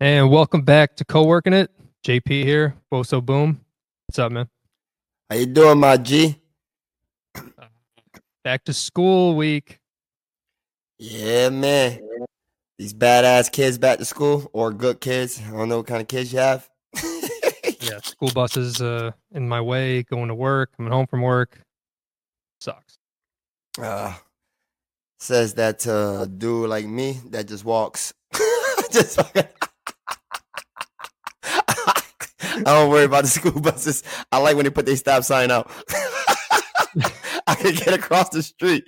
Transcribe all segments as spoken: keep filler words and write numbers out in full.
And welcome back to Coworking It. J P here, W S O Boom. What's up, man? How you doing, my G? Back to school week. Yeah, man. These badass kids back to school, or good kids. I don't know what kind of kids you have. Yeah, school buses uh, in my way, going to work, coming home from work. Sucks. Uh, says that to a dude like me that just walks. Just fucking... I don't worry about the school buses. I like when they put their stop sign out. I can get across the street.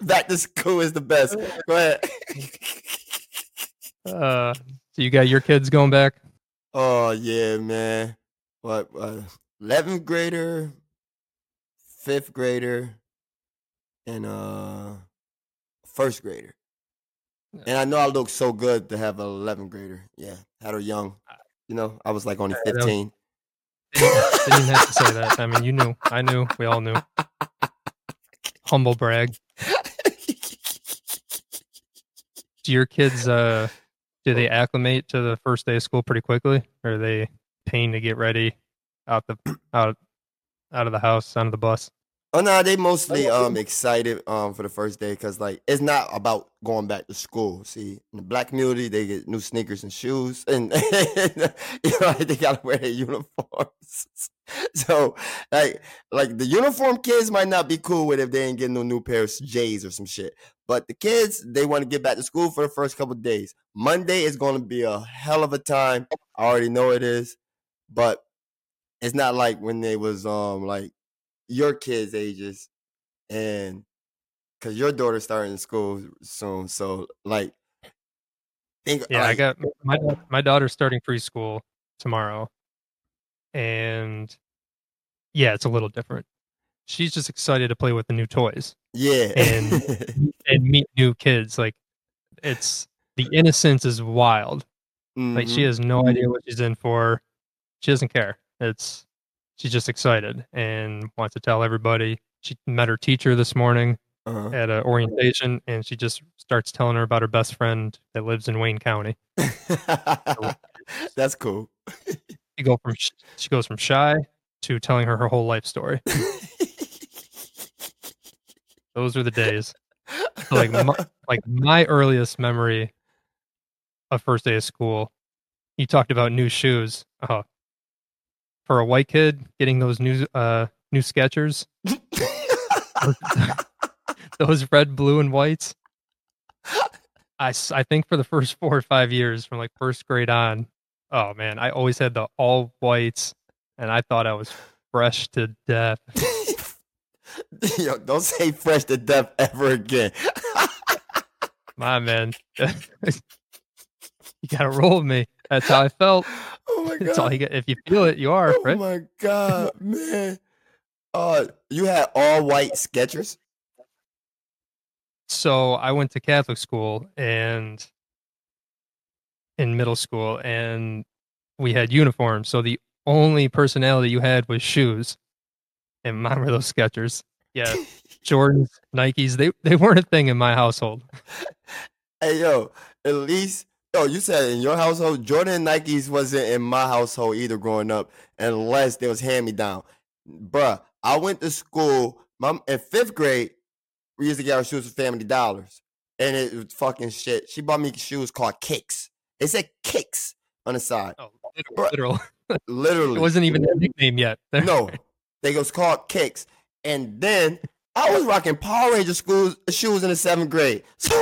Back to school is the best. Go ahead. Uh, so you got your kids going back? Oh, yeah, man. What? Uh, eleventh grader, fifth grader, and uh, first grader. And I know I look so good to have an eleventh grader. Yeah, had her young. You know, I was like only fifteen. I didn't, didn't have to say that. I mean, you knew. I knew. We all knew. Humble brag. Do your kids, uh, do they acclimate to the first day of school pretty quickly? Or are they pain to get ready out the out out of the house, out of the bus? Oh, no, they mostly um excited um for the first day because, like, it's not about going back to school. See, in the black community, they get new sneakers and shoes, and, and you know, they got to wear their uniforms. So, like, like the uniform kids might not be cool with if they ain't getting no new pair of J's or some shit. But the kids, they want to get back to school for the first couple of days. Monday is going to be a hell of a time. I already know it is. But it's not like when they was, um like, your kids' ages, and because your daughter's starting school soon, so like, think, yeah, like, I got my my daughter's starting preschool tomorrow, and yeah, it's a little different. She's just excited to play with the new toys, yeah, and and meet new kids. Like, it's the innocence is wild. Mm-hmm. Like, she has no idea what she's in for. She doesn't care. It's She's just excited and wants to tell everybody. She met her teacher this morning uh-huh. at an orientation, and she just starts telling her about her best friend that lives in Wayne County. That's cool. She go from she goes from shy to telling her her whole life story. Those are the days. So like my, like my earliest memory of first day of school. You talked about new shoes. Oh. Uh, For a white kid, getting those new uh, new Skechers, those red, blue, and whites. I, I think for the first four or five years, from like first grade on, oh man, I always had the all whites, and I thought I was fresh to death. Yo, don't say fresh to death ever again. My man, you gotta roll with me. That's how I felt. Oh my god! That's all you get. If you feel it, you are. Oh right? My god, man! Uh, you had all white Skechers. So I went to Catholic school and in middle school, and we had uniforms. So the only personality you had was shoes, and mine were those Skechers. Yeah, Jordans, Nikes. They they weren't a thing in my household. Hey yo, at least. Oh, you said in your household, Jordan and Nikes wasn't in my household either growing up, unless there was hand-me-down. Bruh, I went to school, my, in fifth grade, we used to get our shoes for Family Dollars, and it was fucking shit. She bought me shoes called Kicks. It said Kicks on the side. Oh, literal. Bruh, literally. It wasn't even a nickname yet. No, they was called Kicks. And then I was rocking Power Rangers schools, shoes in the seventh grade. So...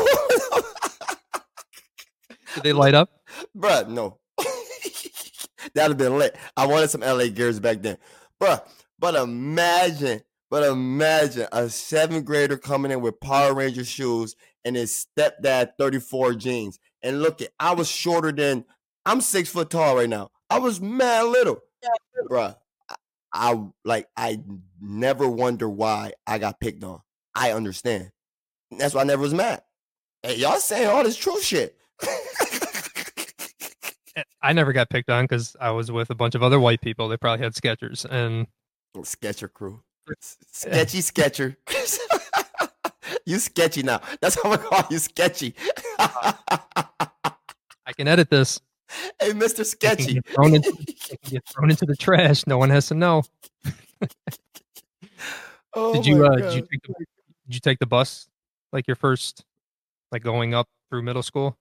Did they light up? Bruh, no. That would have been lit. I wanted some L A gears back then. Bruh, but imagine, but imagine a seventh grader coming in with Power Ranger shoes and his stepdad thirty-four jeans. And look, it, I was shorter than, I'm six foot tall right now. I was mad little. Bruh, I, I like, I never wonder why I got picked on. I understand. That's why I never was mad. Hey, y'all saying all this true shit. I never got picked on because I was with a bunch of other white people. They probably had Skechers and Sketcher crew. Sketchy Sketcher. You sketchy now. That's how I call you, sketchy. I can edit this. Hey, Mister Sketchy. Get thrown, into, get thrown into the trash. No one has to know. Oh did you? Uh, did you take the, did you take the bus? Like your first, like going up through middle school?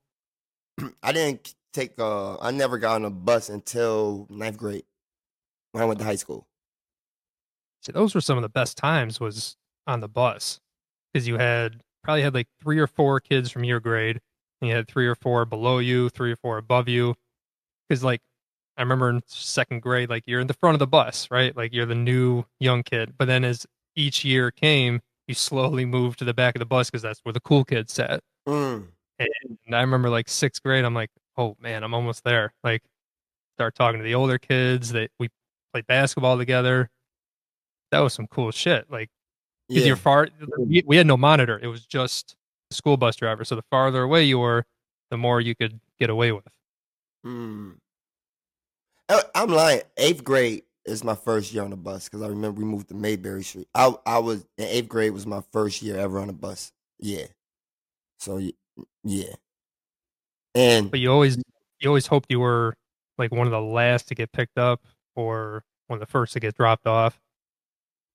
I didn't take. Uh, I never got on a bus until ninth grade when I went to high school. See, those were some of the best times. Was on the bus because you had probably had like three or four kids from your grade. And you had three or four below you, three or four above you. Because, like, I remember in second grade, like, you're in the front of the bus, right? Like, you're the new young kid. But then as each year came, you slowly moved to the back of the bus because that's where the cool kids sat. Mm. And I remember, like, sixth grade, I'm like, oh, man, I'm almost there. Like, start talking to the older kids. That we played basketball together. That was some cool shit. Like, because yeah. you're far, we had no monitor. It was just school bus driver, so the farther away you were, the more you could get away with. Mm. I'm lying. Eighth grade is my first year on the bus because I remember we moved to Mayberry Street. I I was in eighth grade was my first year ever on a bus. Yeah. So yeah. And but you always you always hoped you were like one of the last to get picked up or one of the first to get dropped off.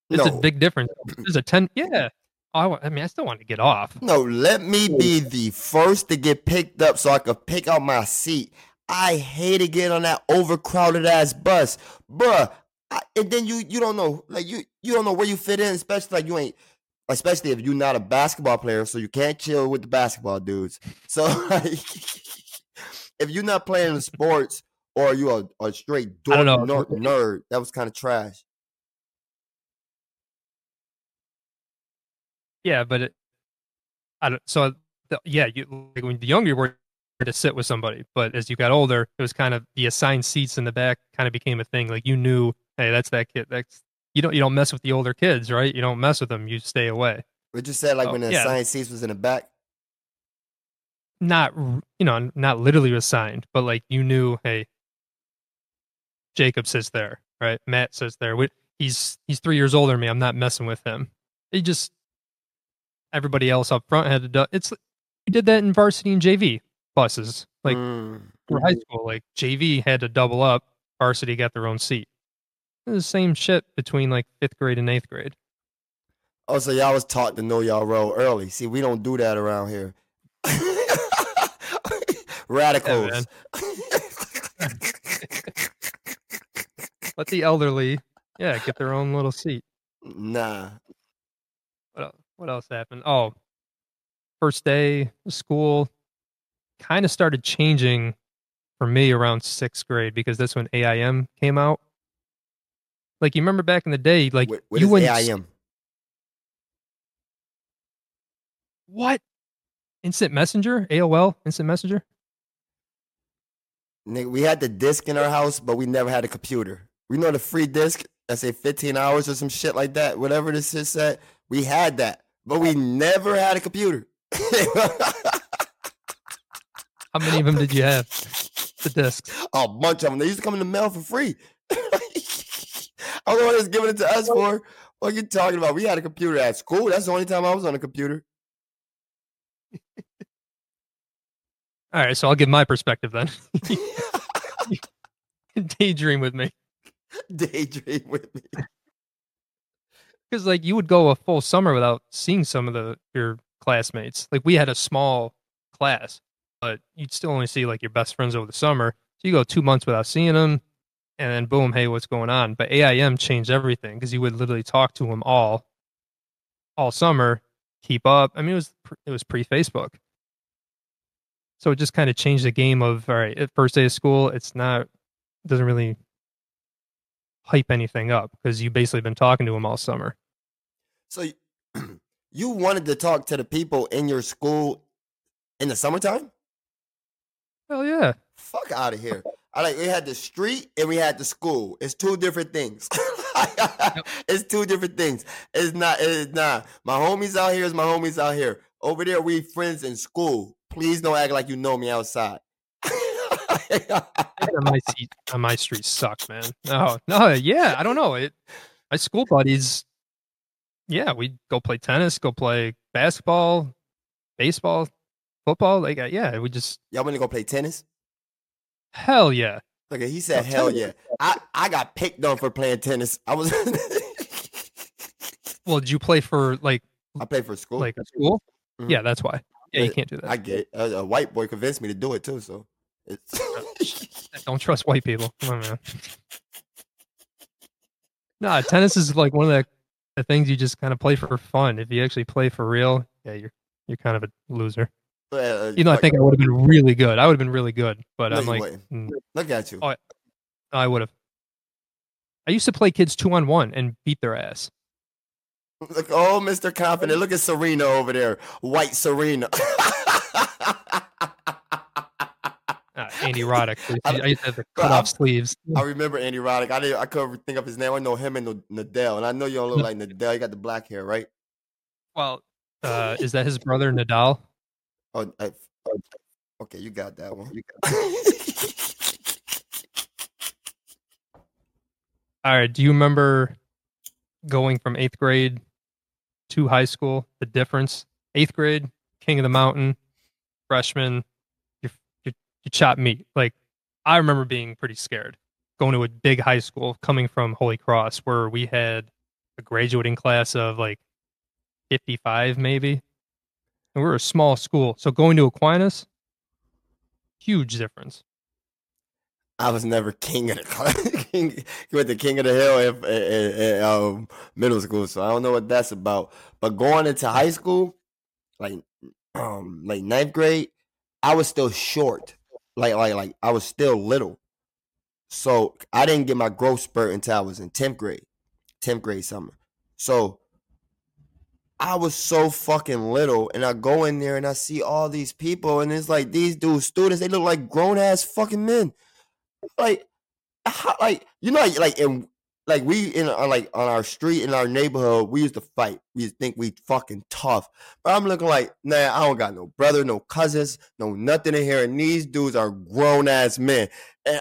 It's no. a big difference. There's a ten. Yeah. I mean, I still want to get off. No, let me be the first to get picked up so I could pick out my seat. I hated getting on that overcrowded ass bus, bruh. I, and then you you don't know, like you you don't know where you fit in, especially like you ain't, especially if you're not a basketball player, so you can't chill with the basketball dudes. So like, if you're not playing sports or you are a straight dork nerd, nerd, that was kind of trash. Yeah, but it, I don't. So the, yeah, you like when the younger you were to sit with somebody, but as you got older, it was kind of the assigned seats in the back kind of became a thing. Like you knew, hey, that's that kid. That's you don't you don't mess with the older kids, right? You don't mess with them. You stay away. But you said like so, when the yeah. assigned seats was in the back. Not you know not literally assigned, but like you knew, hey, Jacob sits there, right? Matt sits there. We, he's he's three years older than me. I'm not messing with him. He just. Everybody else up front had to do it's we did that in varsity and J V buses like mm. for high school. Like J V had to double up, varsity got their own seat. It was the same shit between like fifth grade and eighth grade. Oh, so y'all was taught to know y'all role early. See, we don't do that around here. Radicals. Yeah, let the elderly, yeah, get their own little seat. Nah. What else happened? Oh, first day of school kind of started changing for me around sixth grade because that's when A I M came out. Like, you remember back in the day, like, what, what you went A I M? What? Instant Messenger? A O L? Instant Messenger? Nigga, we had the disc in our house, but we never had a computer. We know the free disc that say fifteen hours or some shit like that, whatever this is said. We had that, but we never had a computer. How many of them did you have? The discs? A bunch of them. They used to come in the mail for free. I don't know what it's giving it to us for. What are you talking about? We had a computer at school. That's the only time I was on a computer. All right, so I'll give my perspective then. Daydream with me. Daydream with me. Because, like, you would go a full summer without seeing some of the your classmates. Like, we had a small class, but you'd still only see, like, your best friends over the summer. So you go two months without seeing them, and then, boom, hey, what's going on? But A I M changed everything because you would literally talk to them all, all summer, keep up. I mean, it was it was pre-Facebook. So it just kind of changed the game of, all right, at first day of school, it's not, it doesn't really hype anything up because you basically been talking to them all summer. So you wanted to talk to the people in your school in the summertime? Hell yeah. Fuck out of here. I like we had the street and we had the school. It's two different things. Yep. It's two different things. It's not it's not my homies out here is my homies out here. Over there we friends in school. Please don't act like you know me outside. my, seat, my street sucked, man. No, no, yeah, I don't know. It, my school buddies, yeah, we'd go play tennis, go play basketball, baseball, football. Like, yeah, we just. Y'all want to go play tennis? Hell yeah. Look, okay, he said, no, hell yeah. I, I got picked on for playing tennis. I was. Well, did you play for, like. I played for school. Like a school? Mm-hmm. Yeah, that's why. Yeah, you can't do that. I get it. A, a white boy convinced me to do it, too, so. It's... Don't trust white people. Come on, man. Nah, tennis is like one of the, the things you just kind of play for fun. If you actually play for real, yeah, you're you're kind of a loser. Uh, you know, like, I think I would have been really good. I would have been really good, but no, I'm like, mm. Look at you. Oh, I, I would have. I used to play kids two on one and beat their ass. Look, oh, Mister Confident. Look at Serena over there, white Serena. Uh, Andy Roddick. I, I used to have the cut off sleeves. I remember Andy Roddick. I didn't. I couldn't think of his name. I know him and Nadal. And I know you don't look like Nadal. You got the black hair, right? Well, uh, is that his brother Nadal? Oh, I, oh, okay. You got that one. You got that. All right. Do you remember going from eighth grade to high school? The difference. Eighth grade, King of the Mountain, freshman. You chop meat. Like, I remember being pretty scared going to a big high school, coming from Holy Cross, where we had a graduating class of like fifty-five, maybe. And we were a small school. So going to Aquinas, huge difference. I was never king of the class. You went to King of the Hill in, in, in um, middle school. So I don't know what that's about. But going into high school, like, um, like ninth grade, I was still short. Like, like, like, I was still little. So I didn't get my growth spurt until I was in tenth grade. tenth grade summer. So I was so fucking little. And I go in there and I see all these people. And it's like, these dudes, students, they look like grown-ass fucking men. Like, how, like, you know, like, in, like, we, in our, like, on our street, in our neighborhood, we used to fight. We used to think we fucking tough. But I'm looking like, nah, I don't got no brother, no cousins, no nothing in here. And these dudes are grown-ass men. And,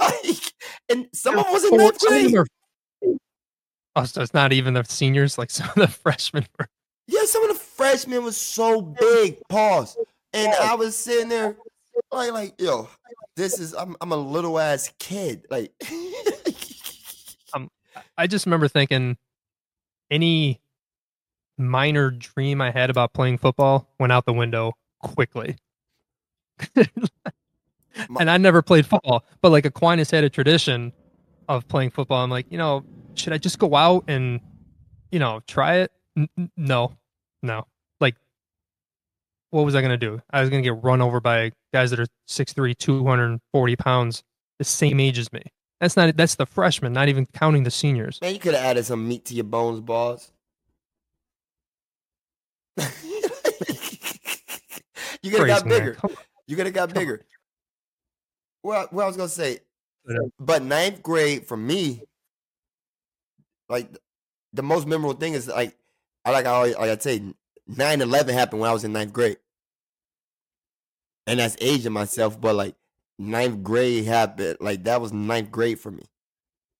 like, and some of us in ninth grade. Oh, so it's not even the seniors, like some of the freshmen were. Yeah, some of the freshmen was so big, pause. And I was sitting there like, like yo, this is, I'm, I'm a little-ass kid. Like... I just remember thinking any minor dream I had about playing football went out the window quickly. And I never played football, but like Aquinas had a tradition of playing football. I'm like, you know, should I just go out and, you know, try it? N- no, no. Like, what was I going to do? I was going to get run over by guys that are six three, two hundred forty pounds, the same age as me. That's not. That's the freshmen, not even counting the seniors. Man, you could have added some meat to your bones, boss. You could have got bigger. You could have got bigger. Well, what I was gonna say, but ninth grade for me, like the most memorable thing is like I like I always, like I say nine eleven happened when I was in ninth grade, and that's aging myself, but like. Ninth grade happened, like that was ninth grade for me.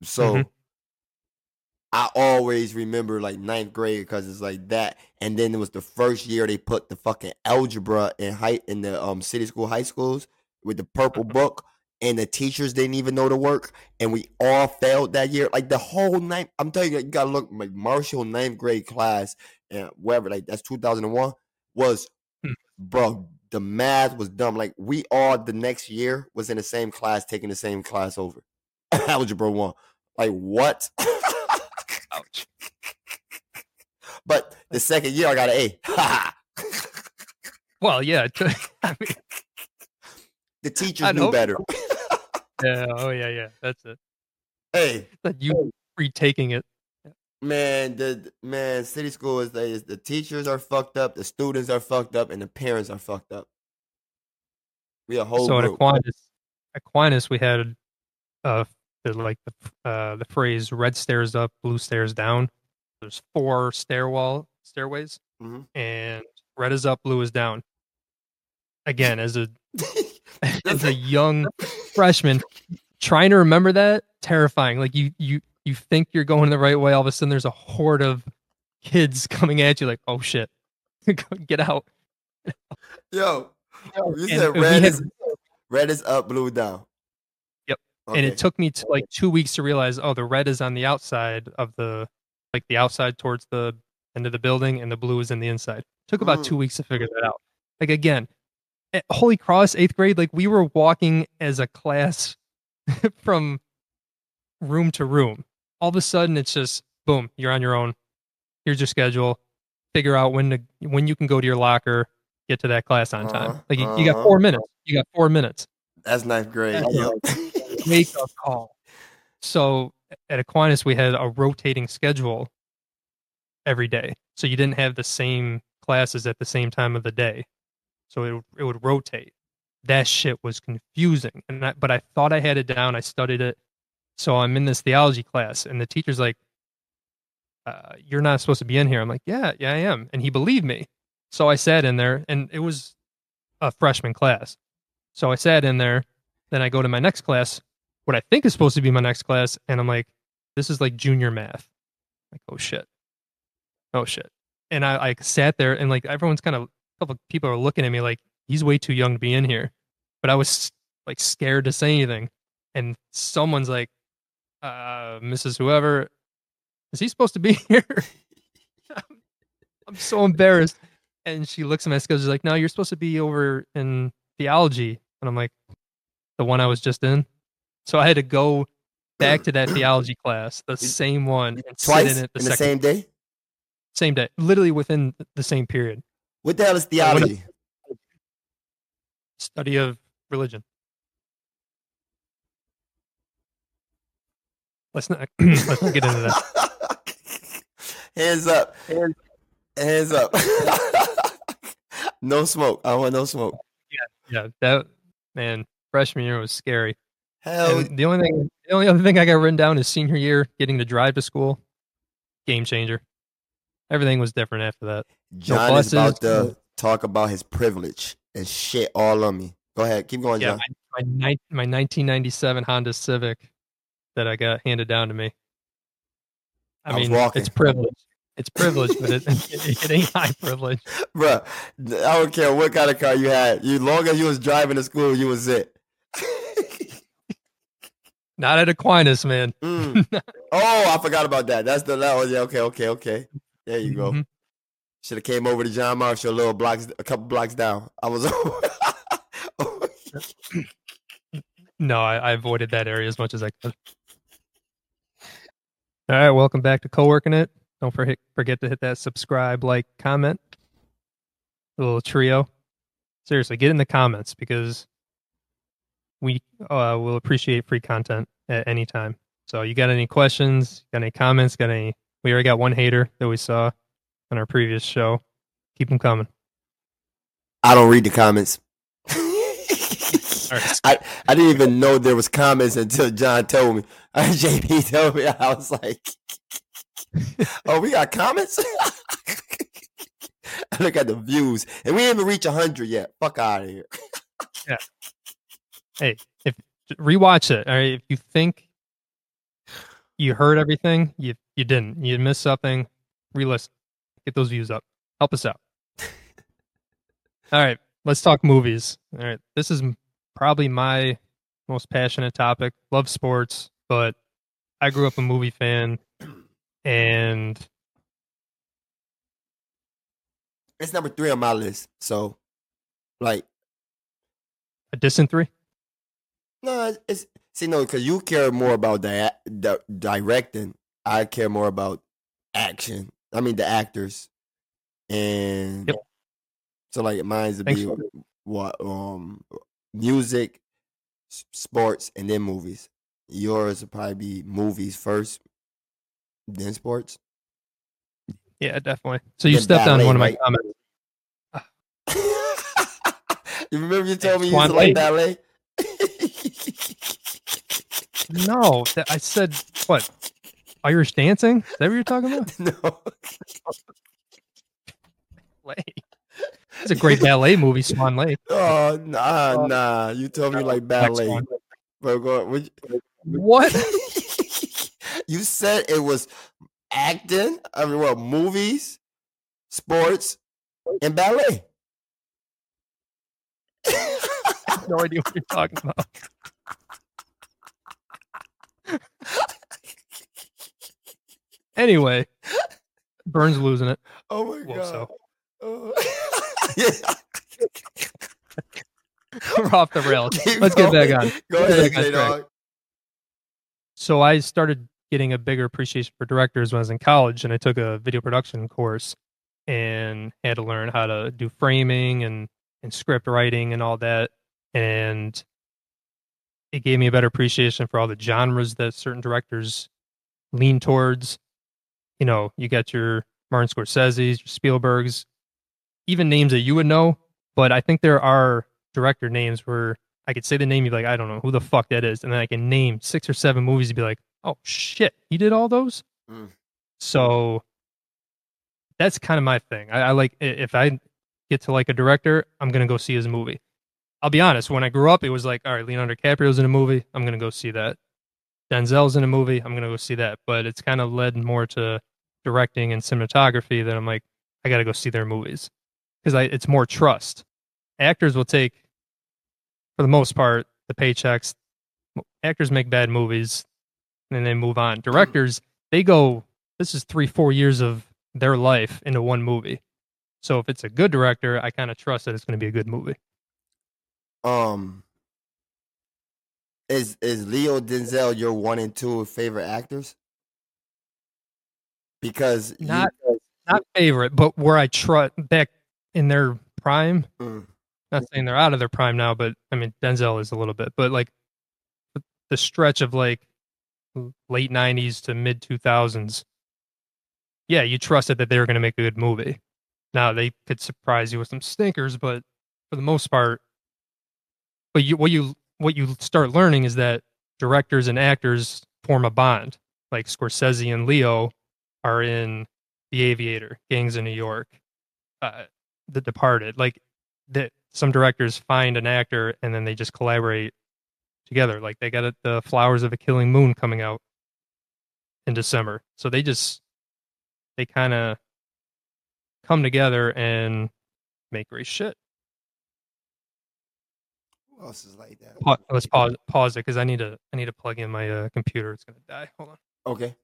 So mm-hmm. I always remember like ninth grade because it's like that. And then it was the first year they put the fucking algebra in high in the um city school high schools with the purple book, and the teachers didn't even know the work, and we all failed that year. Like the whole ninth, I'm telling you, you gotta look like Marshall ninth grade class and whatever. Like that's two thousand one was, mm. bro. The math was dumb. Like we all the next year was in the same class, taking the same class over. Algebra one. Like what? Ouch. But the second year I got an A. Well, yeah. I mean, the teachers knew better. Yeah. Oh yeah. Yeah. That's it. Hey, like you retaking it. Man, the man, city school is the, the teachers are fucked up, the students are fucked up, and the parents are fucked up. We a whole so group. At Aquinas, Aquinas, we had uh the, like the uh the phrase "red stairs up, blue stairs down." There's four stairwell stairways, mm-hmm. and red is up, blue is down. Again, as a as a young freshman, trying to remember that terrifying. Like you you. You think you're going the right way. All of a sudden, there's a horde of kids coming at you like, oh, shit. Get out. Yo, you said and red, had, is, red is up, blue down. Yep. Okay. And it took me to, like two weeks to realize, oh, the red is on the outside of the, like the outside towards the end of the building, and the blue is in the inside. It took about mm. two weeks to figure that out. Like, again, at Holy Cross, eighth grade, like we were walking as a class from room to room. All of a sudden, it's just, boom, you're on your own. Here's your schedule. Figure out when to, when you can go to your locker, get to that class on time. Uh-huh. Like you, uh-huh. you got four minutes. You got four minutes. That's ninth grade. Make a call. So at Aquinas, we had a rotating schedule every day. So you didn't have the same classes at the same time of the day. So it it would rotate. That shit was confusing. And I, but I thought I had it down. I studied it. So I'm in this theology class, and the teacher's like, uh, you're not supposed to be in here. I'm like, yeah, yeah, I am. And he believed me. So I sat in there, and it was a freshman class. So I sat in there. Then I go to my next class, what I think is supposed to be my next class. And I'm like, this is like junior math. I'm like, oh shit. Oh shit. And I, I sat there, and like everyone's kind of, a couple of people are looking at me like, he's way too young to be in here. But I was like scared to say anything. And someone's like, uh, Missus Whoever, is he supposed to be here? I'm, I'm so embarrassed. And she looks at my schedule. She's like, no, you're supposed to be over in theology. And I'm like, the one I was just in. So I had to go back to that theology class, the same one, and Twice sit in it the, in the same day. Same day, literally within the same period. What the hell is theology? Study of religion. Let's not. Let's not get into that. Hands up. Hands up. Hands up. No smoke. I want no smoke. Yeah, yeah. That, man, freshman year was scary. Hell, and the only thing, the only other thing I got written down is senior year, getting to drive to school. Game changer. Everything was different after that. John no is about to talk about his privilege and shit all on me. Go ahead, keep going, yeah, John. My, my, my nineteen ninety-seven Honda Civic that I got handed down to me. I, I mean, walking. It's privilege. It's privilege, but it, it, it ain't high privilege. Bruh, I don't care what kind of car you had. You, long as you was driving to school, you was it. Not at Aquinas, man. Mm. Oh, I forgot about that. That's the that was, yeah. Okay, okay, okay. There you go. Mm-hmm. Should have came over to John Marshall, a little blocks, a couple blocks down. I was. oh. No, I, I avoided that area as much as I could. All right, welcome back to Coworking It. Don't forget forget to hit that subscribe, like, comment. A little trio. Seriously, get in the comments because we uh, will appreciate free content at any time. So you got any questions, got any comments, got any... We already got one hater that we saw on our previous show. Keep them coming. I don't read the comments. Right. I, I didn't even know there was comments until John told me. J P told me. I was like... Oh, we got comments? I look at the views. And we didn't even reach one hundred yet. Fuck out of here. Yeah. Hey, if rewatch it. All right. If you think you heard everything, you you didn't. You missed something, re-listen. Get those views up. Help us out. All right. Let's talk movies. All right. This is probably my most passionate topic. Love sports, but I grew up a movie fan. And it's number three on my list. So, like, a distant three? No, it's see, no, because you care more about the, the directing. I care more about action. I mean, the actors. And yep. So, like, mine's would be what um music, sports, and then movies. Yours would probably be movies first. Then sports? Yeah, definitely. So you then stepped on one of my right? comments. You remember you told me you used to like ballet? No, that, I said, what? Irish dancing? Is that what you're talking about? No. It's a great ballet movie, Swan Lake. Oh, nah, uh, nah. You told me you like ballet. But what? What? You said it was acting, I mean, well, movies, sports, in ballet. I have no idea what you're talking about. Anyway, Burns losing it. Oh my Whoa, god! So. Oh. Yeah. We're off the rails. Keep Let's going. Get back on. Go ahead, K-Dog. So I started getting a bigger appreciation for directors when I was in college, and I took a video production course and had to learn how to do framing and and script writing and all that, and it gave me a better appreciation for all the genres that certain directors lean towards. You know, you got your Martin Scorsese's, your Spielberg's, even names that you would know, but I think there are director names where I could say the name, you'd be like, I don't know who the fuck that is, and then I can name six or seven movies and be like, oh shit, he did all those? Mm. So that's kind of my thing. I, I like, if I get to like a director, I'm going to go see his movie. I'll be honest, when I grew up, it was like, all right, Leonardo DiCaprio's in a movie, I'm going to go see that. Denzel's in a movie, I'm going to go see that. But it's kind of led more to directing and cinematography that I'm like, I got to go see their movies. Because it's more trust. Actors will take, for the most part, the paychecks. Actors make bad movies, and then they move on. Directors, they go, this is three, four years of their life into one movie. So if it's a good director, I kind of trust that it's going to be a good movie. Um... Is is Leo Denzel your one and two favorite actors? Because not you, not favorite, but where I trust back in their prime. Mm. Not saying they're out of their prime now, but I mean Denzel is a little bit, but like the stretch of like late nineties to mid two thousands. Yeah, you trusted that they were going to make a good movie. Now they could surprise you with some stinkers, but for the most part, but you what you. what you start learning is that directors and actors form a bond. Like Scorsese and Leo are in The Aviator, Gangs of New York, uh, The Departed. Like that, some directors find an actor and then they just collaborate together. Like they got The Flowers of a Killing Moon coming out in December. So they just, they kind of come together and make great shit. Else is like that. Pa- let's pause pause it because I need to I need to plug in my uh, computer. It's gonna die. Hold on. Okay.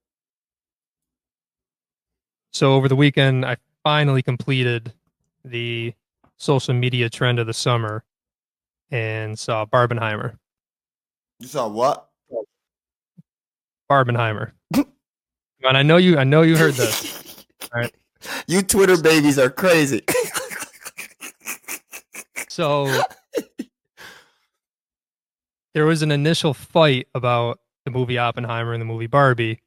So over the weekend, I finally completed the social media trend of the summer and saw Barbenheimer. You saw what? Barbenheimer. And I know you. I know you heard this. All right. You Twitter babies are crazy. So. There was an initial fight about the movie Oppenheimer and the movie Barbie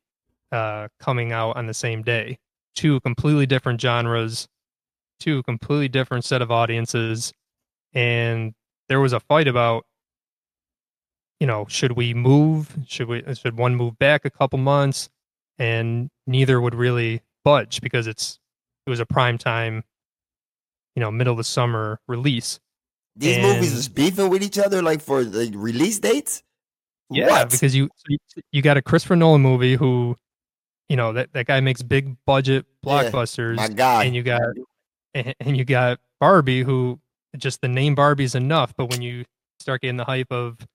uh, coming out on the same day. Two completely different genres, two completely different set of audiences. And there was a fight about, you know, should we move? Should we? Should one move back a couple months? And neither would really budge because it's it was a prime time, you know, middle of the summer release. These and, movies is beefing with each other, like for the release dates. Yeah, what? Because you you got a Christopher Nolan movie who, you know, that, that guy makes big budget blockbusters. Yeah, my God, and you got and, and you got Barbie, who just the name Barbie is enough, but when you start getting the hype of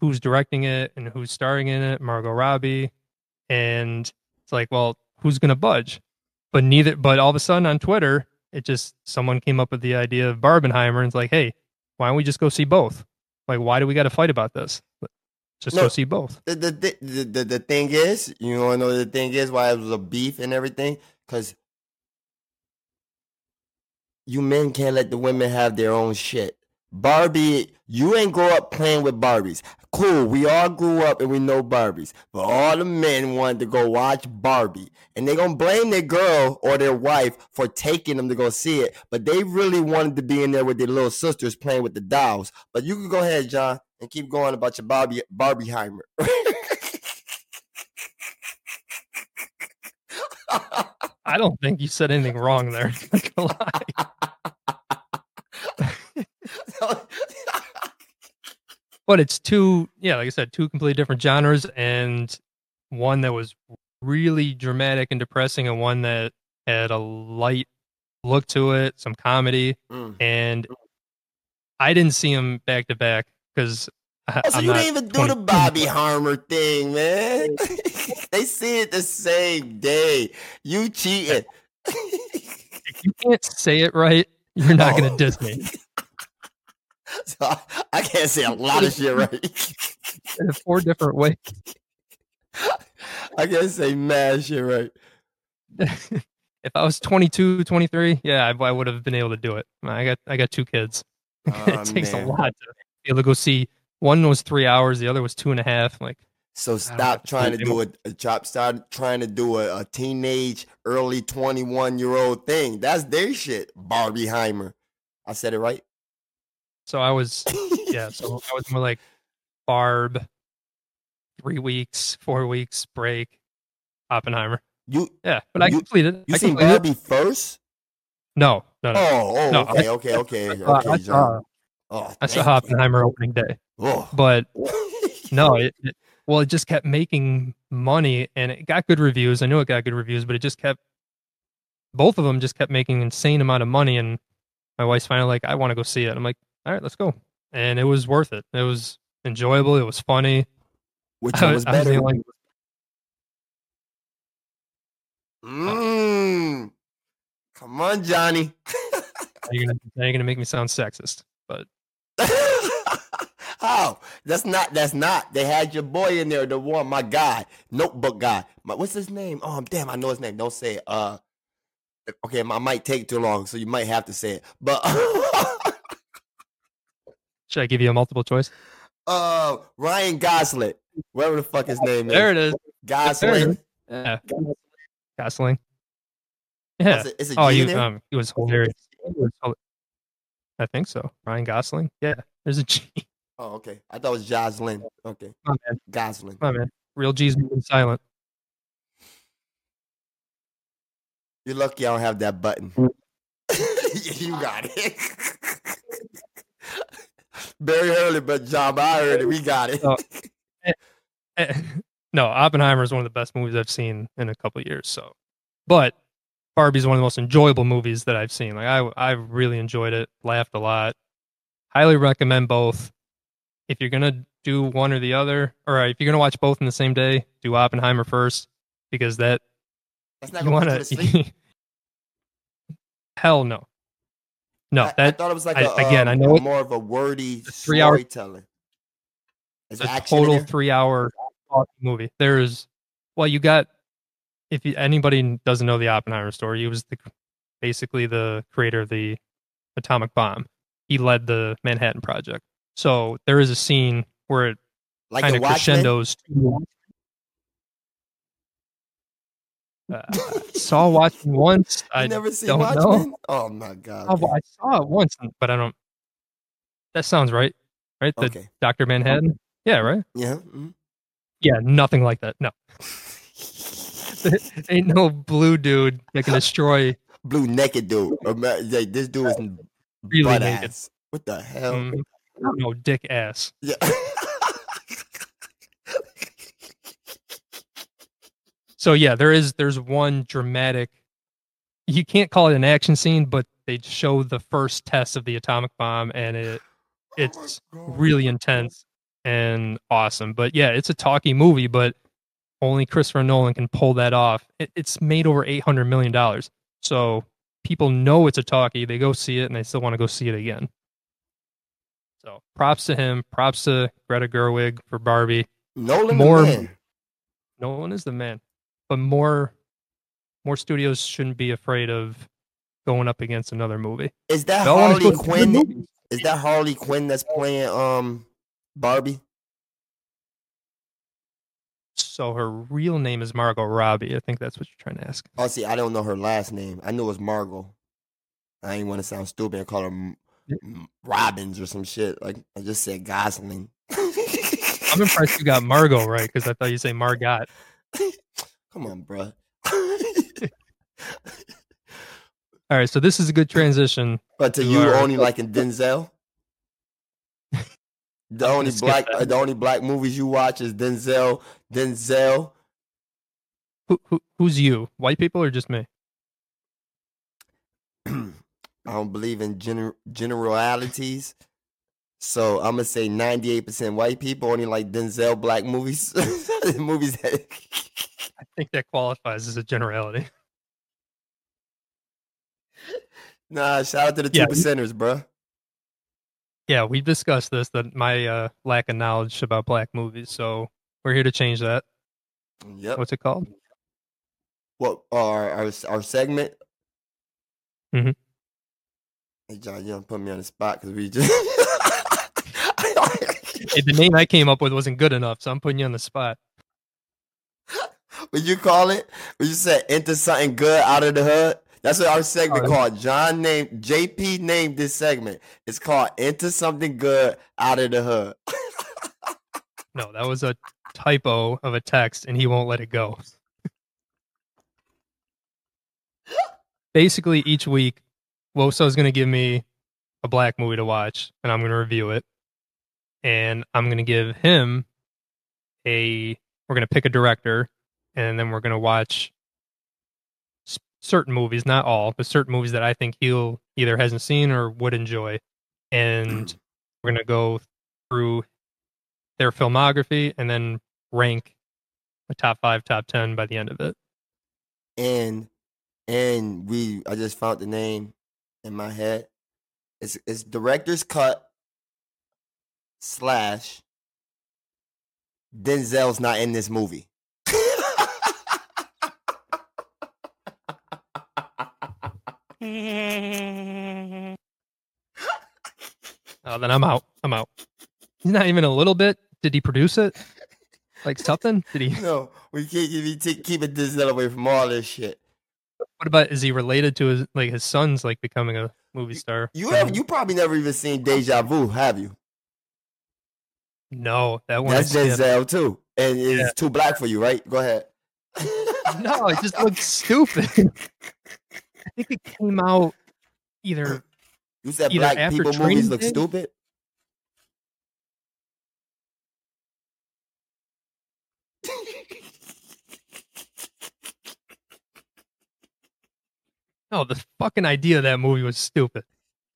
who's directing it and who's starring in it, Margot Robbie, and it's like, well, who's gonna budge? But neither. But all of a sudden on Twitter, it just someone came up with the idea of Barbenheimer and it's like, hey. Why don't we just go see both? Like, why do we got to fight about this? Just no, go see both. The the, the the the thing is, you want to know the thing is why it was a beef and everything? Because you men can't let the women have their own shit. Barbie, you ain't grow up playing with Barbies. Cool, we all grew up and we know Barbies. But all the men wanted to go watch Barbie. And they're going to blame their girl or their wife for taking them to go see it. But they really wanted to be in there with their little sisters playing with the dolls. But you can go ahead, John, and keep going about your Barbie, Barbieheimer. I don't think you said anything wrong there. I'm not gonna lie. But it's two, yeah, like I said, two completely different genres, and one that was really dramatic and depressing, and one that had a light look to it, some comedy, mm. and I didn't see them back to back because. I, oh, so I'm you didn't even do the Bobby Harmer thing, man. They see it the same day. You cheated. If you can't say it right, you're not oh. going to diss me. So I, I can't say a lot of shit right. In four different ways. I can't say mad shit right. If I was twenty-two, twenty-three, yeah, I, I would have been able to do it. I got I got two kids. Oh, it takes man. a lot to be able to go see. One was three hours, the other was two and a half. Like, so stop trying to do a, a job. Stop trying to do a, a teenage, early twenty-one year old thing. That's their shit. Barbenheimer. I said it right. So I was, yeah. So I was more like Barb. Three weeks, four weeks break. Oppenheimer. You yeah, but I you, completed. You I seen Barbie first? No, no, no. Oh, oh no. okay, okay, okay. okay uh, I saw, oh, I saw Oppenheimer opening day. Oh. But no, it, it, well, it just kept making money and it got good reviews. I knew it got good reviews, but it just kept, both of them just kept making an insane amount of money. And my wife's finally like, I want to go see it. I'm like, all right, let's go. And it was worth it. It was enjoyable. It was funny. Which I, one was better? I was like, mm. Come on, Johnny. You're gonna, you're gonna make me sound sexist, but. Oh, that's not, that's not. They had your boy in there, the one, my guy, Notebook guy. My, what's his name? Oh, damn, I know his name. Don't say it. Uh, okay, I might take too long, so you might have to say it. But should I give you a multiple choice? Uh, Ryan Gosling, whatever the fuck his name is. There it is. Gosling. Yeah. Gosling. Yeah. Is it, is it oh, you, um, he was hilarious. I think so. Ryan Gosling. Yeah. There's a G. Oh, okay. I thought it was Joslyn. Okay. My man. Gosling. My man. Real G's moving silent. You're lucky I don't have that button. You got it. Very early, but John, I heard it. We got it. Oh. No, Oppenheimer is one of the best movies I've seen in a couple of years. So, but Barbie's one of the most enjoyable movies that I've seen. Like I, I really enjoyed it. Laughed a lot. Highly recommend both. If you're gonna do one or the other, or if you're gonna watch both in the same day, do Oppenheimer first because that. That's not going to sleep. Hell no. No, I, that I thought it was like I, a, again. Um, I know more it, of a wordy storytelling. It's a total three-hour movie. There is, well, you got. If you, anybody doesn't know the Oppenheimer story, he was the, basically the creator of the atomic bomb. He led the Manhattan Project. So there is a scene where it like kind of crescendos. Uh, saw Watchmen once. I never seen don't Watchmen? Know. Oh my god! Oh, I saw it once, but I don't. That sounds right, right? The okay. Doctor Manhattan. Okay. Yeah, right. Yeah. Mm-hmm. Yeah, nothing like that. No, ain't no blue dude that can destroy blue naked dude. This dude is really butt naked. Ass. What the hell? Mm. No dick ass. Yeah. So yeah, there is there's one dramatic. You can't call it an action scene, but they show the first test of the atomic bomb, and it it's oh really intense and awesome. But yeah, it's a talky movie, but only Christopher Nolan can pull that off. It, it's made over eight hundred million dollars, so people know it's a talkie. They go see it, and they still want to go see it again. So props to him. Props to Greta Gerwig for Barbie. Nolan more, the man. Nolan is the man. But more, more studios shouldn't be afraid of going up against another movie. Is that no Harley Quinn? Is that Harley Quinn that's playing um Barbie? So her real name is Margot Robbie. I think that's what you're trying to ask. Oh, see, I don't know her last name. I knew it was Margot. I didn't want to sound stupid and call her M- M- Robbins or some shit. Like I just said Gosling. I'm impressed you got Margot right because I thought you say Margot. Come on, bro. All right, so this is a good transition. But to you, our... only like in Denzel. The only black, uh, the only black movies you watch is Denzel. Denzel. Who, who, who's you? White people or just me? I don't believe in gener- generalities. So I'm gonna say ninety-eight percent white people, only like Denzel black movies. movies that I think that qualifies as a generality. Nah, shout out to the two yeah. percenters, bro. Yeah, we've discussed this, that my uh, lack of knowledge about black movies, so we're here to change that. Yep. What's it called? Well, our our, our segment. Mm-hmm. Hey, John, you don't put me on the spot because we just. Hey, the name I came up with wasn't good enough, so I'm putting you on the spot. Would you call it? Would you say into something good out of the hood? That's what our segment called. John named J P named this segment. It's called Into Something Good Out of the Hood. No, that was a typo of a text, and he won't let it go. Basically, each week, W S O is going to give me a black movie to watch, and I'm going to review it. And I'm going to give him a... We're going to pick a director, and then we're going to watch certain movies, not all, but certain movies that I think he'll either hasn't seen or would enjoy. And we're going to go through their filmography and then rank the top five, top ten by the end of it. And and we, I just found the name in my head. It's, it's Director's Cut slash Denzel's Not in This Movie. Oh, then I'm out. I'm out. Not even a little bit. Did he produce it? Like something? Did he? No, we can't keep, t- keep it Denzel away from all this shit. What about, is he related to his, like his son's like becoming a movie star? You have, you probably never even seen Deja Vu, have you? No, that one. That's Denzel too, and it's yeah. too black for you, right? Go ahead. No, it just looks stupid. I think it came out either. You said either black people movies look stupid? No, the fucking idea of that movie was stupid.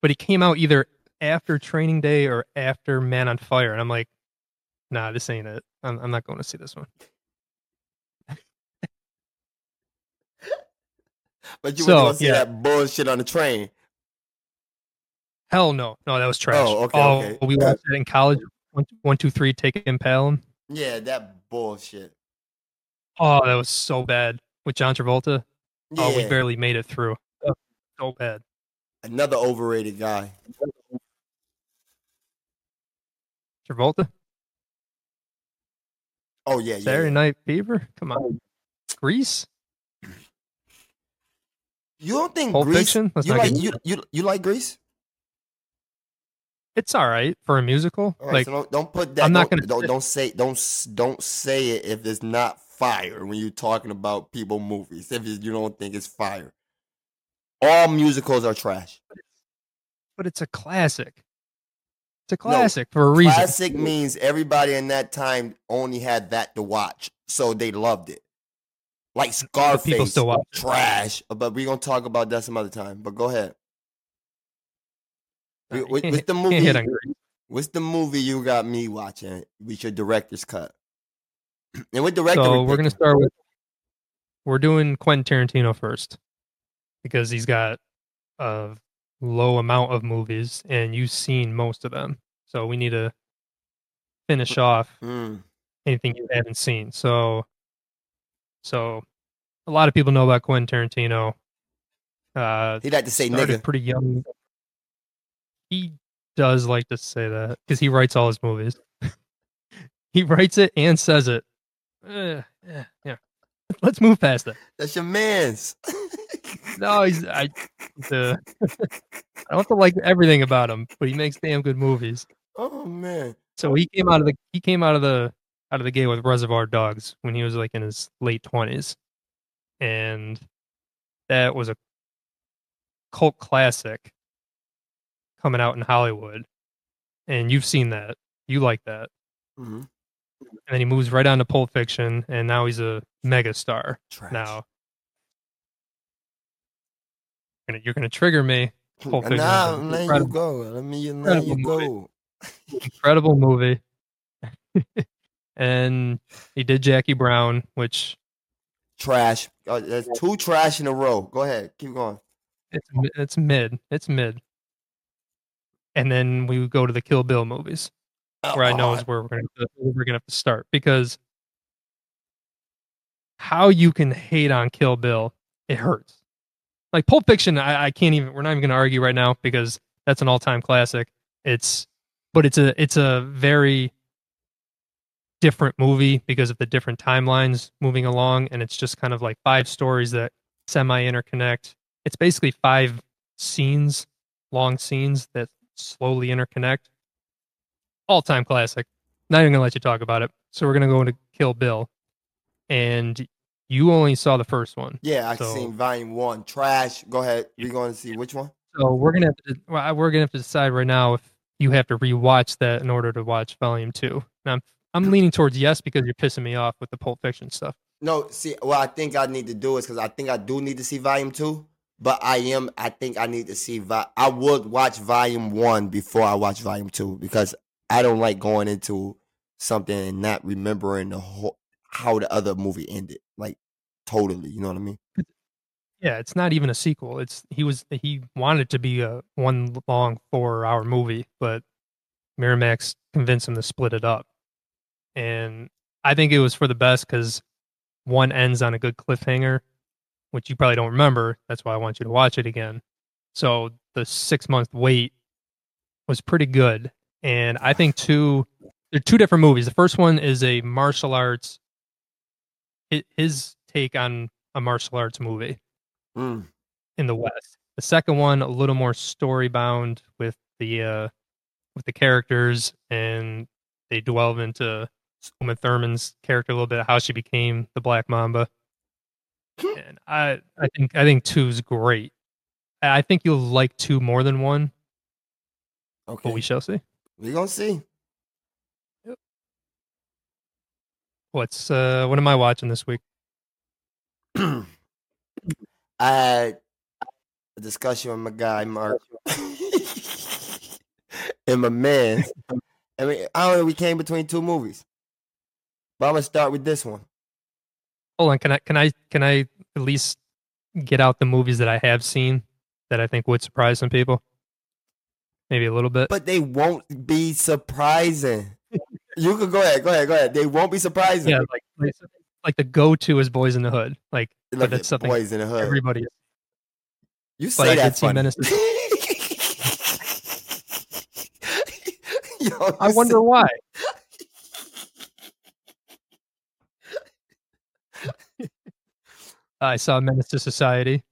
But it came out either after Training Day or after Man on Fire. And I'm like, nah, this ain't it. I'm, I'm not going to see this one. But you so, were going to see yeah. that bullshit on the train. Hell no. No, that was trash. Oh, okay. Oh, okay. We watched that in college. One, one, two, three, take impale him. Yeah, that bullshit. Oh, that was so bad. With John Travolta. Yeah. Oh, we barely made it through. So bad. Another overrated guy. Travolta? Oh, yeah. Saturday yeah. Night Fever? Come on. Grease? You don't think Pulp Grease? Fiction? You like you, you you like Grease? It's all right for a musical. All right, like so don't, don't put that. I'm not don't, gonna don't, don't say don't don't say it if it's not fire when you're talking about people movies. If you don't think it's fire, all musicals are trash. But it's a classic. It's a classic no, for a reason. Classic means everybody in that time only had that to watch, so they loved it. Like Scarface, people still watch trash. But we're gonna talk about that some other time. But go ahead. No, what, what's the movie? What's the movie you got me watching? With your director's cut. And what director? So we're gonna start with. We're doing Quentin Tarantino first, because he's got a low amount of movies, and you've seen most of them. So we need to finish off mm. anything you haven't seen. So. So, a lot of people know about Quentin Tarantino. Uh, he like to say nigga. Pretty young. He does like to say that because he writes all his movies. He writes it and says it. Uh, yeah, yeah. Let's move past that. That's your man's. No, he's. I, uh, I don't have to like everything about him, but he makes damn good movies. Oh man! So he came out of the. He came out of the. out of the gate with Reservoir Dogs when he was like in his late twenties. And that was a cult classic coming out in Hollywood. And you've seen that. You like that. Mm-hmm. And then he moves right on to Pulp Fiction, and now he's a megastar. Now. You're going to trigger me Whole thing. Nah, let you go. Let me let you go. Incredible movie. And he did Jackie Brown, which trash. Oh, that's two trash in a row. Go ahead, keep going. It's it's mid. It's mid. And then we go to the Kill Bill movies, oh, where I know God. is where we're gonna we're gonna have to start, because how you can hate on Kill Bill, it hurts. Like Pulp Fiction, I, I can't even. We're not even going to argue right now, because that's an all-time classic. It's, but it's a it's a very different movie because of the different timelines moving along, and it's just kind of like five stories that semi-interconnect. It's basically five scenes, long scenes that slowly interconnect. All-time classic. Not even going to let you talk about it. So we're going to go into Kill Bill. And you only saw the first one. Yeah, I so. seen volume one. Trash. Go ahead. You're going to see which one? So we're gonna have to, we're gonna have to decide right now if you have to rewatch that in order to watch volume two. And I'm I'm leaning towards yes, because you're pissing me off with the Pulp Fiction stuff. No, see, what I think I need to do is, because I think I do need to see volume two, but I am I think I need to see. I would watch volume one before I watch volume two, because I don't like going into something and not remembering the whole. How the other movie ended, like totally, you know what I mean? Yeah, it's not even a sequel. It's he was he wanted to be a one long four hour movie, but Miramax convinced him to split it up, and I think it was for the best, because one ends on a good cliffhanger, which you probably don't remember. That's why I want you to watch it again. So the six month wait was pretty good, and I think two they're two different movies. The first one is a martial arts. His take on a martial arts movie mm. in the West. The second one, a little more story bound with the uh, with the characters, and they delve into Uma Thurman's character a little bit, how she became the Black Mamba. And I, I think I think two's great. I think you'll like two more than one. Okay, but we shall see. We're gonna see. What's uh? What am I watching this week? I had a discussion with my guy Mark and my man. I mean, I don't know. We came between two movies, but I'm gonna start with this one. Hold on, can I? Can I? Can I at least get out the movies that I have seen that I think would surprise some people? Maybe a little bit, but they won't be surprising. You could go ahead, go ahead, go ahead. They won't be surprising. Yeah, like like, like the go-to is Boys in the Hood. Like, like that's something Boys in the Hood. Everybody. You say but that funny. Menace to... Yo, I wonder say... why. I saw Menace to Society.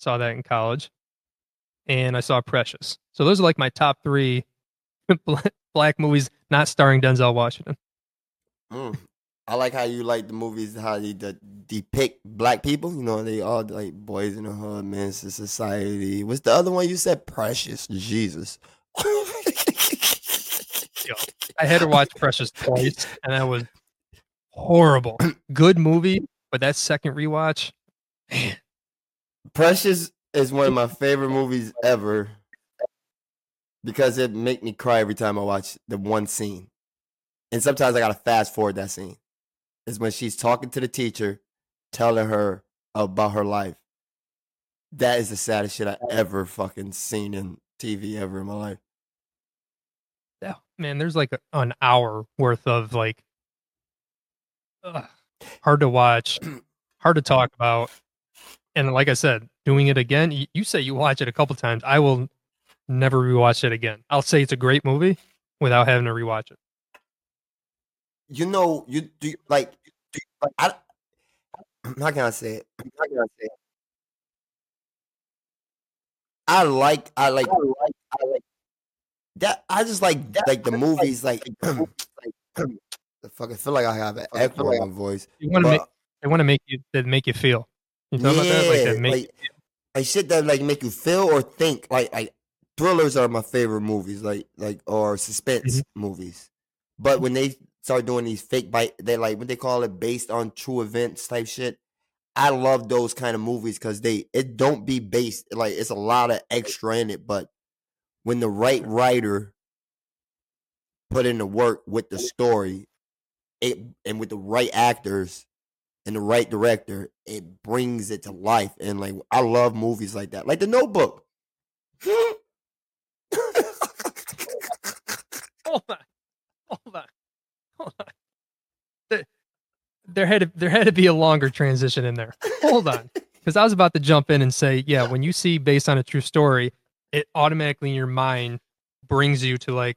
Saw that in college, and I saw Precious. So those are like my top three. Black movies not starring Denzel Washington. Mm. I like how you like the movies, how they de- depict black people. You know, they all like Boys in the Hood, Menace to Society. What's the other one you said? Precious. Jesus. Yo, I had to watch Precious twice, and that was horrible. Good movie, but that second rewatch. Man. Precious is one of my favorite movies ever. Because it make me cry every time I watch the one scene. And sometimes I got to fast forward that scene. It's when she's talking to the teacher, telling her about her life. That is the saddest shit I ever fucking seen in T V ever in my life. Yeah, man, there's like an hour worth of like ugh, hard to watch, hard to talk about. And like I said, doing it again, you say you watch it a couple times. I will... never rewatch it again. I'll say it's a great movie without having to rewatch it. You know, you do you, like, do you, like I, how can I say it? How can I say it? I like, I like, I like, I like that. I just like that, like the movies. Like, like the fuck, I feel like I have an echo in my voice. You want to make, they want to make you, they make you feel. You talking yeah, about that? Like, that make like, like shit that like make you feel or think. Like, like. Thrillers are my favorite movies, like like or suspense mm-hmm. movies. But when they start doing these fake bite, they like what they call it, based on true events type shit. I love those kind of movies because they it don't be based, like it's a lot of extra in it, but when the right writer put in the work with the story, it and with the right actors and the right director, it brings it to life. And like I love movies like that, like The Notebook. Hold on, hold on, hold on. The, there had to, there had to be a longer transition in there. Hold on, because I was about to jump in and say, yeah, when you see based on a true story, it automatically in your mind brings you to like,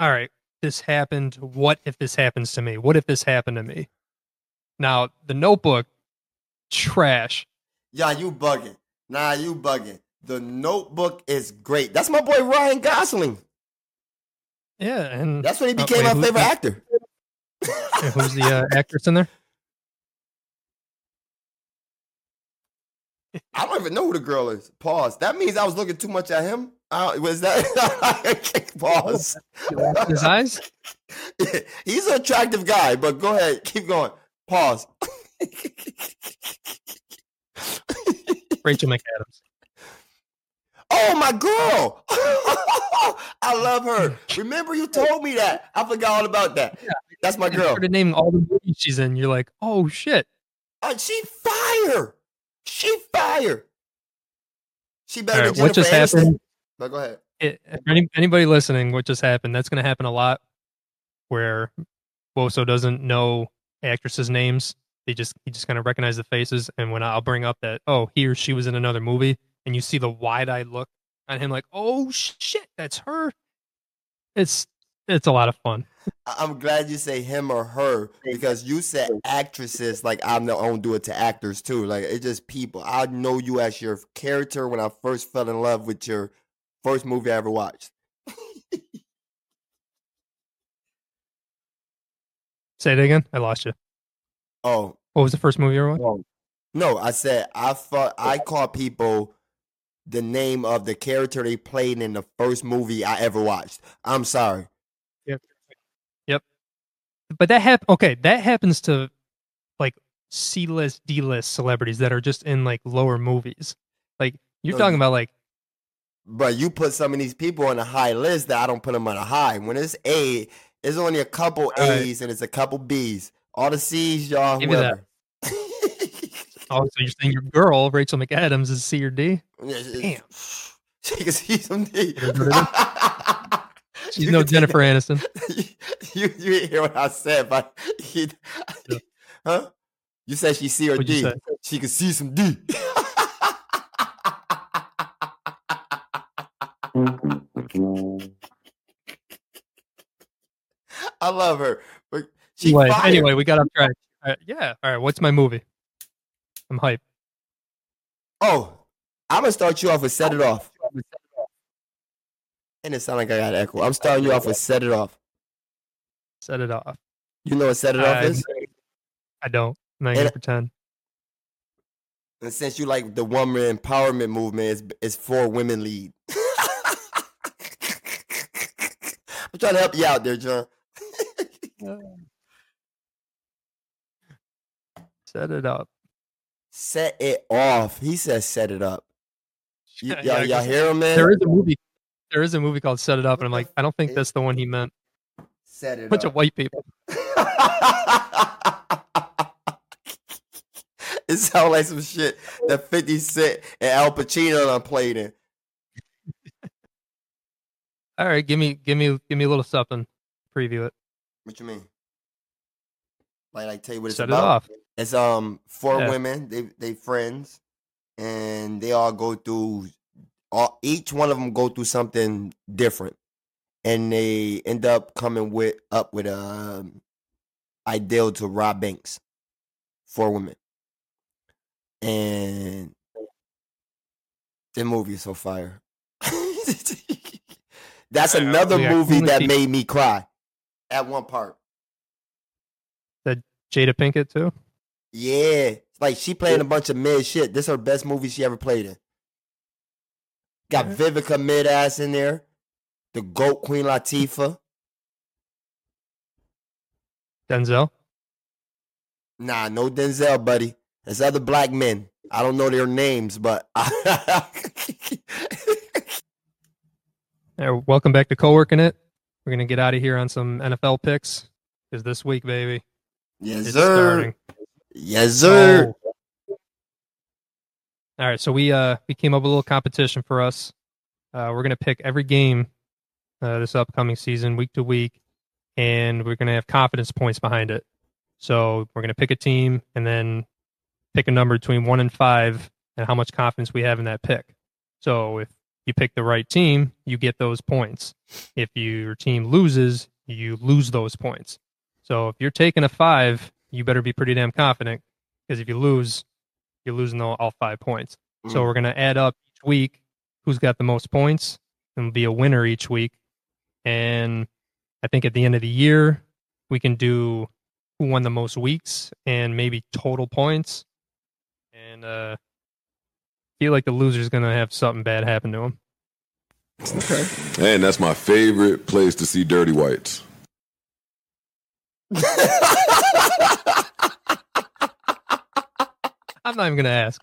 all right, this happened. What if this happens to me? What if this happened to me? Now, The Notebook, trash. Yeah, you bugging. Nah, you bugging. The Notebook is great. That's my boy Ryan Gosling. Yeah, and that's when he became uh, wait, my favorite who, actor. Yeah, who's the uh, actress in there? I don't even know who the girl is. Pause. That means I was looking too much at him. Uh, was that pause? His eyes. He's an attractive guy, but go ahead, keep going. Pause. Rachel McAdams. Oh, my girl. I love her. Remember you told me that. I forgot all about that. Yeah. That's my girl. I started naming all the movies she's in. You're like, oh, shit. Uh, she fire. She fire. She better right, than Jennifer Aniston. What just happened? But go ahead. It, any, anybody listening, what just happened, that's going to happen a lot where Woso doesn't know actresses' names. They just, he just kind of recognize the faces. And when I'll bring up that, oh, he or she was in another movie, and you see the wide-eyed look on him like, oh, shit, that's her. It's it's a lot of fun. I'm glad you say him or her because you said actresses. Like, I'm the own do it to actors, too. Like, it's just people. I know you as your character when I first fell in love with your first movie I ever watched. Say it again. I lost you. Oh. What was the first movie you ever watched? Oh. No, I said I thought, I call people the name of the character they played in the first movie I ever watched. I'm sorry. Yep. Yep. But that hap- okay, that happens to like C-list, D-list celebrities that are just in like lower movies. Like you're no, talking about like. But you put some of these people on a high list that I don't put them on a high. When it's A, it's only a couple A's right. And it's a couple B's. All the C's, y'all. Give me that. Oh, so you're saying your girl, Rachel McAdams, is C or D? Damn. She can see some D. She's no Jennifer Aniston. You, you didn't hear what I said, but he, yeah. Huh? You said she's C or What'd D. She can see some D. I love her. But she anyway, anyway, we got off track. Uh, yeah. All right. What's my movie? I'm hype. Oh, I'm going to start you off with Set It Off. And it sounded like I got an echo. I'm starting you off with Set It Off. Set It Off. You know what Set It Off I, is? I don't. I'm not going to pretend. And since you like the woman empowerment movement, it's, it's for women lead. I'm trying to help you out there, John. Set It Up. Set It Off. He says set it up. Y- yeah, y'all, y'all hear him, man? There is a movie. There is a movie called Set It Up, and I'm like, I don't think that's the one he meant. Set it Bunch up. Bunch of white people. It sounds like some shit that fifty Cent and Al Pacino done played in. All right, give me give me give me a little something. Preview it. What you mean? Like I like, tell you what it's Set about. It off. It's um four yeah. women, they they friends, and they all go through all each one of them go through something different, and they end up coming with up with a um, ideal to rob banks. Four women, and the movie is so fire. That's I another know, movie that people. Made me cry at one part. That Jada Pinkett too. Yeah, like she playing a bunch of mid shit. This is her best movie she ever played in. Got right. Vivica mid-ass in there. The GOAT Queen Latifah. Denzel? Nah, no Denzel, buddy. There's other black men. I don't know their names, but I... Hey, welcome back to Coworking It. We're going to get out of here on some N F L picks. Is this week, baby. Yes, it's sir. Starting. Yes, sir. Oh. All right, so we uh we came up with a little competition for us. Uh, we're going to pick every game uh, this upcoming season, week to week, and we're going to have confidence points behind it. So we're going to pick a team and then pick a number between one and five and how much confidence we have in that pick. So if you pick the right team, you get those points. If your team loses, you lose those points. So if you're taking a five, you better be pretty damn confident, because if you lose, you're losing all five points. Mm-hmm. So we're going to add up each week who's got the most points, and be a winner each week. And I think at the end of the year, we can do who won the most weeks and maybe total points. And uh, I feel like the loser's going to have something bad happen to him. Okay. And that's my favorite place to see dirty whites. I'm not even going to ask.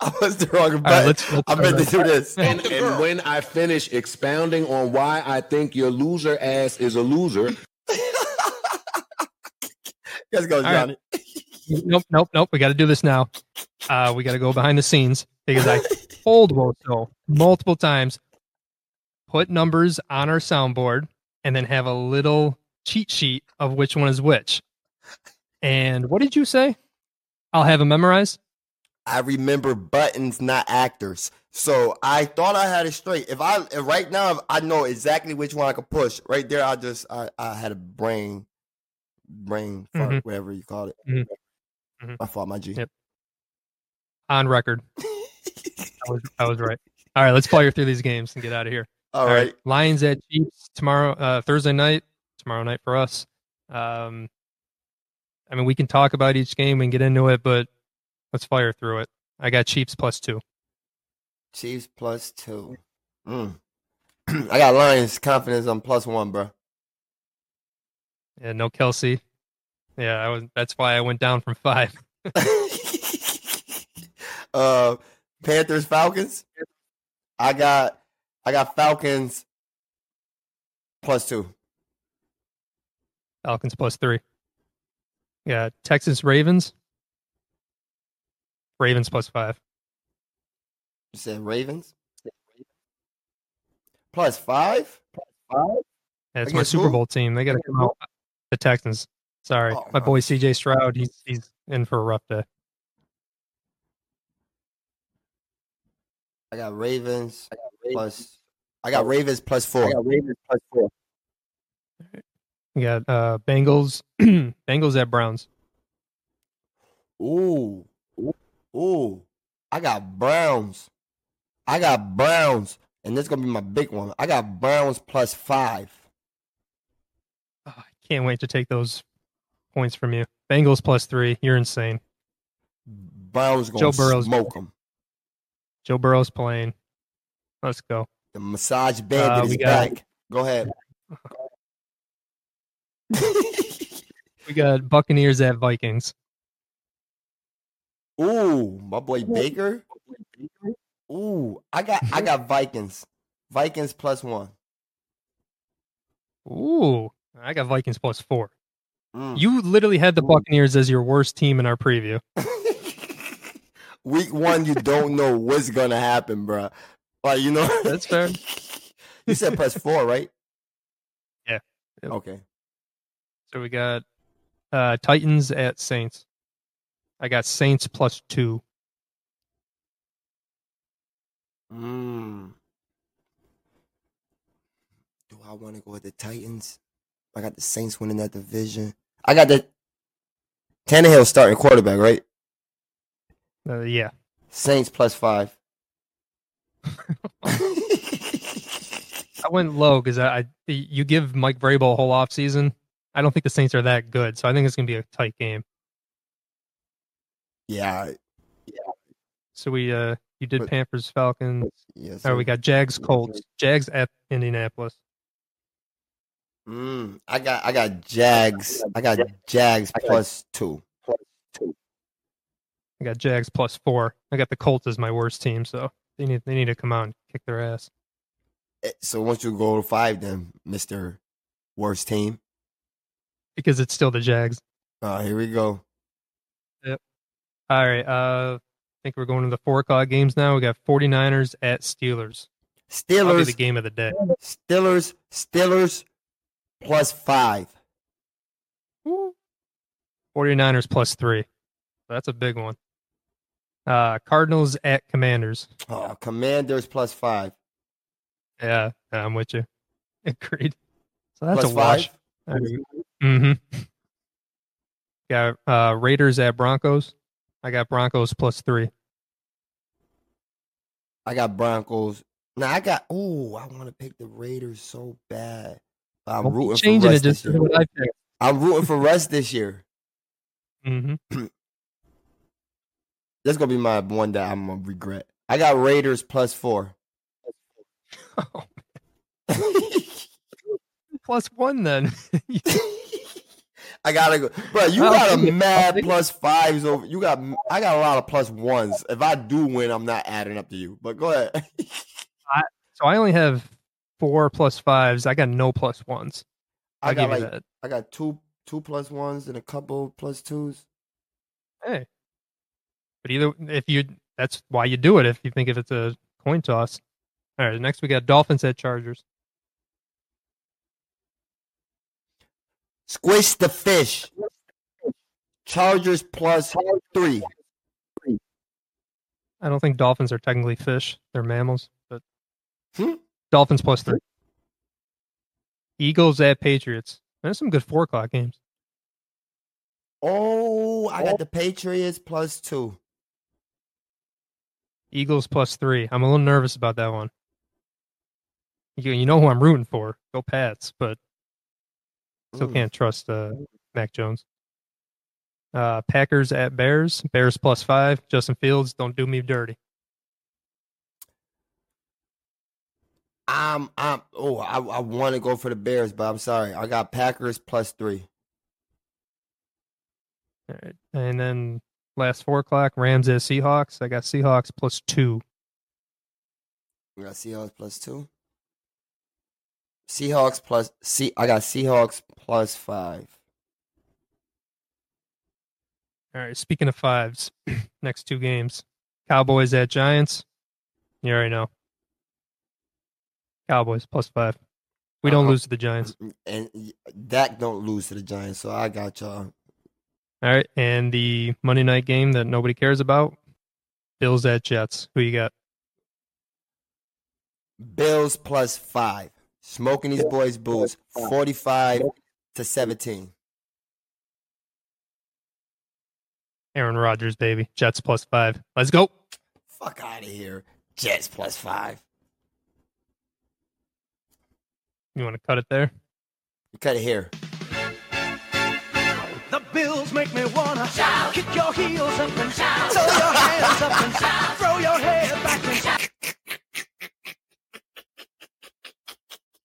I was the wrong button. Right, I meant to do this. And, and when I finish expounding on why I think your loser ass is a loser. Let's go, Johnny. Right. Nope, nope, nope. We got to do this now. Uh, we got to go behind the scenes, because I told Woso multiple times, put numbers on our soundboard and then have a little cheat sheet of which one is which. And what did you say? I'll have him memorize. I remember buttons, not actors. So I thought I had it straight. If I if right now, if I know exactly which one I could push. Right there, I just I, I had a brain, brain fart, mm-hmm. whatever you call it. Mm-hmm. Mm-hmm. I fought my G. Yep. On record, I was I was right. All right, let's fire through these games and get out of here. All, All right. right, Lions at Chiefs tomorrow, uh, Thursday night. Tomorrow night for us. Um. I mean, we can talk about each game and get into it, but let's fire through it. I got Chiefs plus two. Chiefs plus two. Mm. I got Lions confidence on plus one, bro. Yeah, no Kelsey. Yeah, I was. That's why I went down from five. uh, Panthers Falcons. I got. I got Falcons plus two. Falcons plus three. Yeah, Texans, Ravens. Ravens plus five. You said Ravens? Plus five? Plus five? Yeah, it's my Super Bowl team. They got to come out. The Texans. Sorry. Oh, my boy C J Stroud, he's, he's in for a rough day. I got Ravens, I got Ravens. plus I got Ravens plus four. I got Ravens plus four. We got uh, Bengals, Bengals at Browns. Ooh, ooh! I got Browns. I got Browns, and this is gonna be my big one. I got Browns plus five. Oh, I can't wait to take those points from you. Bengals plus three. You're insane. Browns gonna Joe Burrow's smoke them. Joe Burrow's playing. Let's go. The massage bandit uh, is got, back. Go ahead. We got Buccaneers at Vikings. Ooh, my boy Baker. Ooh, I got I got Vikings. Vikings plus one. Ooh, I got Vikings plus four. Mm. You literally had the Buccaneers as your worst team in our preview. Week one, you don't know what's gonna happen, bro. But you know that's fair. You said plus four, right? Yeah. Okay. So we got uh, Titans at Saints. I got Saints plus two. Mm. Do I want to go with the Titans? I got the Saints winning that division. I got the Tannehill starting quarterback, right? Uh, yeah. Saints plus five. I went low because I, I you give Mike Vrabel a whole offseason. I don't think the Saints are that good, so I think it's going to be a tight game. Yeah. yeah. So we, uh, you did but, Panthers, Falcons. Yes. All right, we got Jags, Colts. Jags at Indianapolis. Mm, I got, I got Jags. I got Jags plus two. two. I got Jags plus four. I got the Colts as my worst team, so they need they need to come out and kick their ass. So once you go to five, then Mister Worst Team, because it's still the Jags. Oh, uh, here we go. Yep. All right. Uh, I think we're going to the four o'clock games now. We got 49ers at Steelers. Steelers. That'll be the game of the day. Steelers. Steelers plus five. Woo. 49ers plus three. That's a big one. Uh, Cardinals at Commanders. Oh, Commanders plus five. Yeah, I'm with you. Agreed. So that's plus a wash. Five. Mm-hmm. Got uh, Raiders at Broncos. I got Broncos plus three. I got Broncos. Now I got. Oh, I want to pick the Raiders so bad. I'm Don't rooting changing for Russ it just this year. What I think. I'm rooting for Russ this year. Mm-hmm. That's gonna be my one that I'm gonna regret. I got Raiders plus four. Oh, plus one then. I gotta go, bro. You got a mad plus fives over. You got I got a lot of plus ones. If I do win, I'm not adding up to you. But go ahead. I, so I only have four plus fives. I got no plus ones. I'll I got like that. I got two two plus ones and a couple plus twos. Hey, but either if you that's why you do it. If you think if it's a coin toss. All right, next we got Dolphins at Chargers. Squish the fish. Chargers plus three. I don't think dolphins are technically fish. They're mammals, but hmm? Dolphins plus three. Eagles at Patriots. There's some good four o'clock games. Oh, I got the Patriots plus two. Eagles plus three. I'm a little nervous about that one. You, you know who I'm rooting for. Go Pats, but still can't trust uh, Mac Jones. Uh, Packers at Bears. Bears plus five. Justin Fields, don't do me dirty. I'm, I'm, oh, I, I want to go for the Bears, but I'm sorry. I got Packers plus three. All right. And then last four o'clock, Rams at Seahawks. I got Seahawks plus two. We got Seahawks plus two. Seahawks plus C. I got Seahawks plus five. All right. Speaking of fives, next two games, Cowboys at Giants. You already know. Cowboys plus five. We don't uh, lose to the Giants, and Dak don't lose to the Giants. So I got y'all. All right, and the Monday night game that nobody cares about, Bills at Jets. Who you got? Bills plus five. Smoking these boys' boots, forty-five to seventeen. Aaron Rodgers, baby. Jets plus five. Let's go. Fuck out of here. Jets plus five. You want to cut it there? You cut it here. The Bills make me wanna shout. Kick your heels up and shout. Throw your hands up and shout. Throw your head back and shout.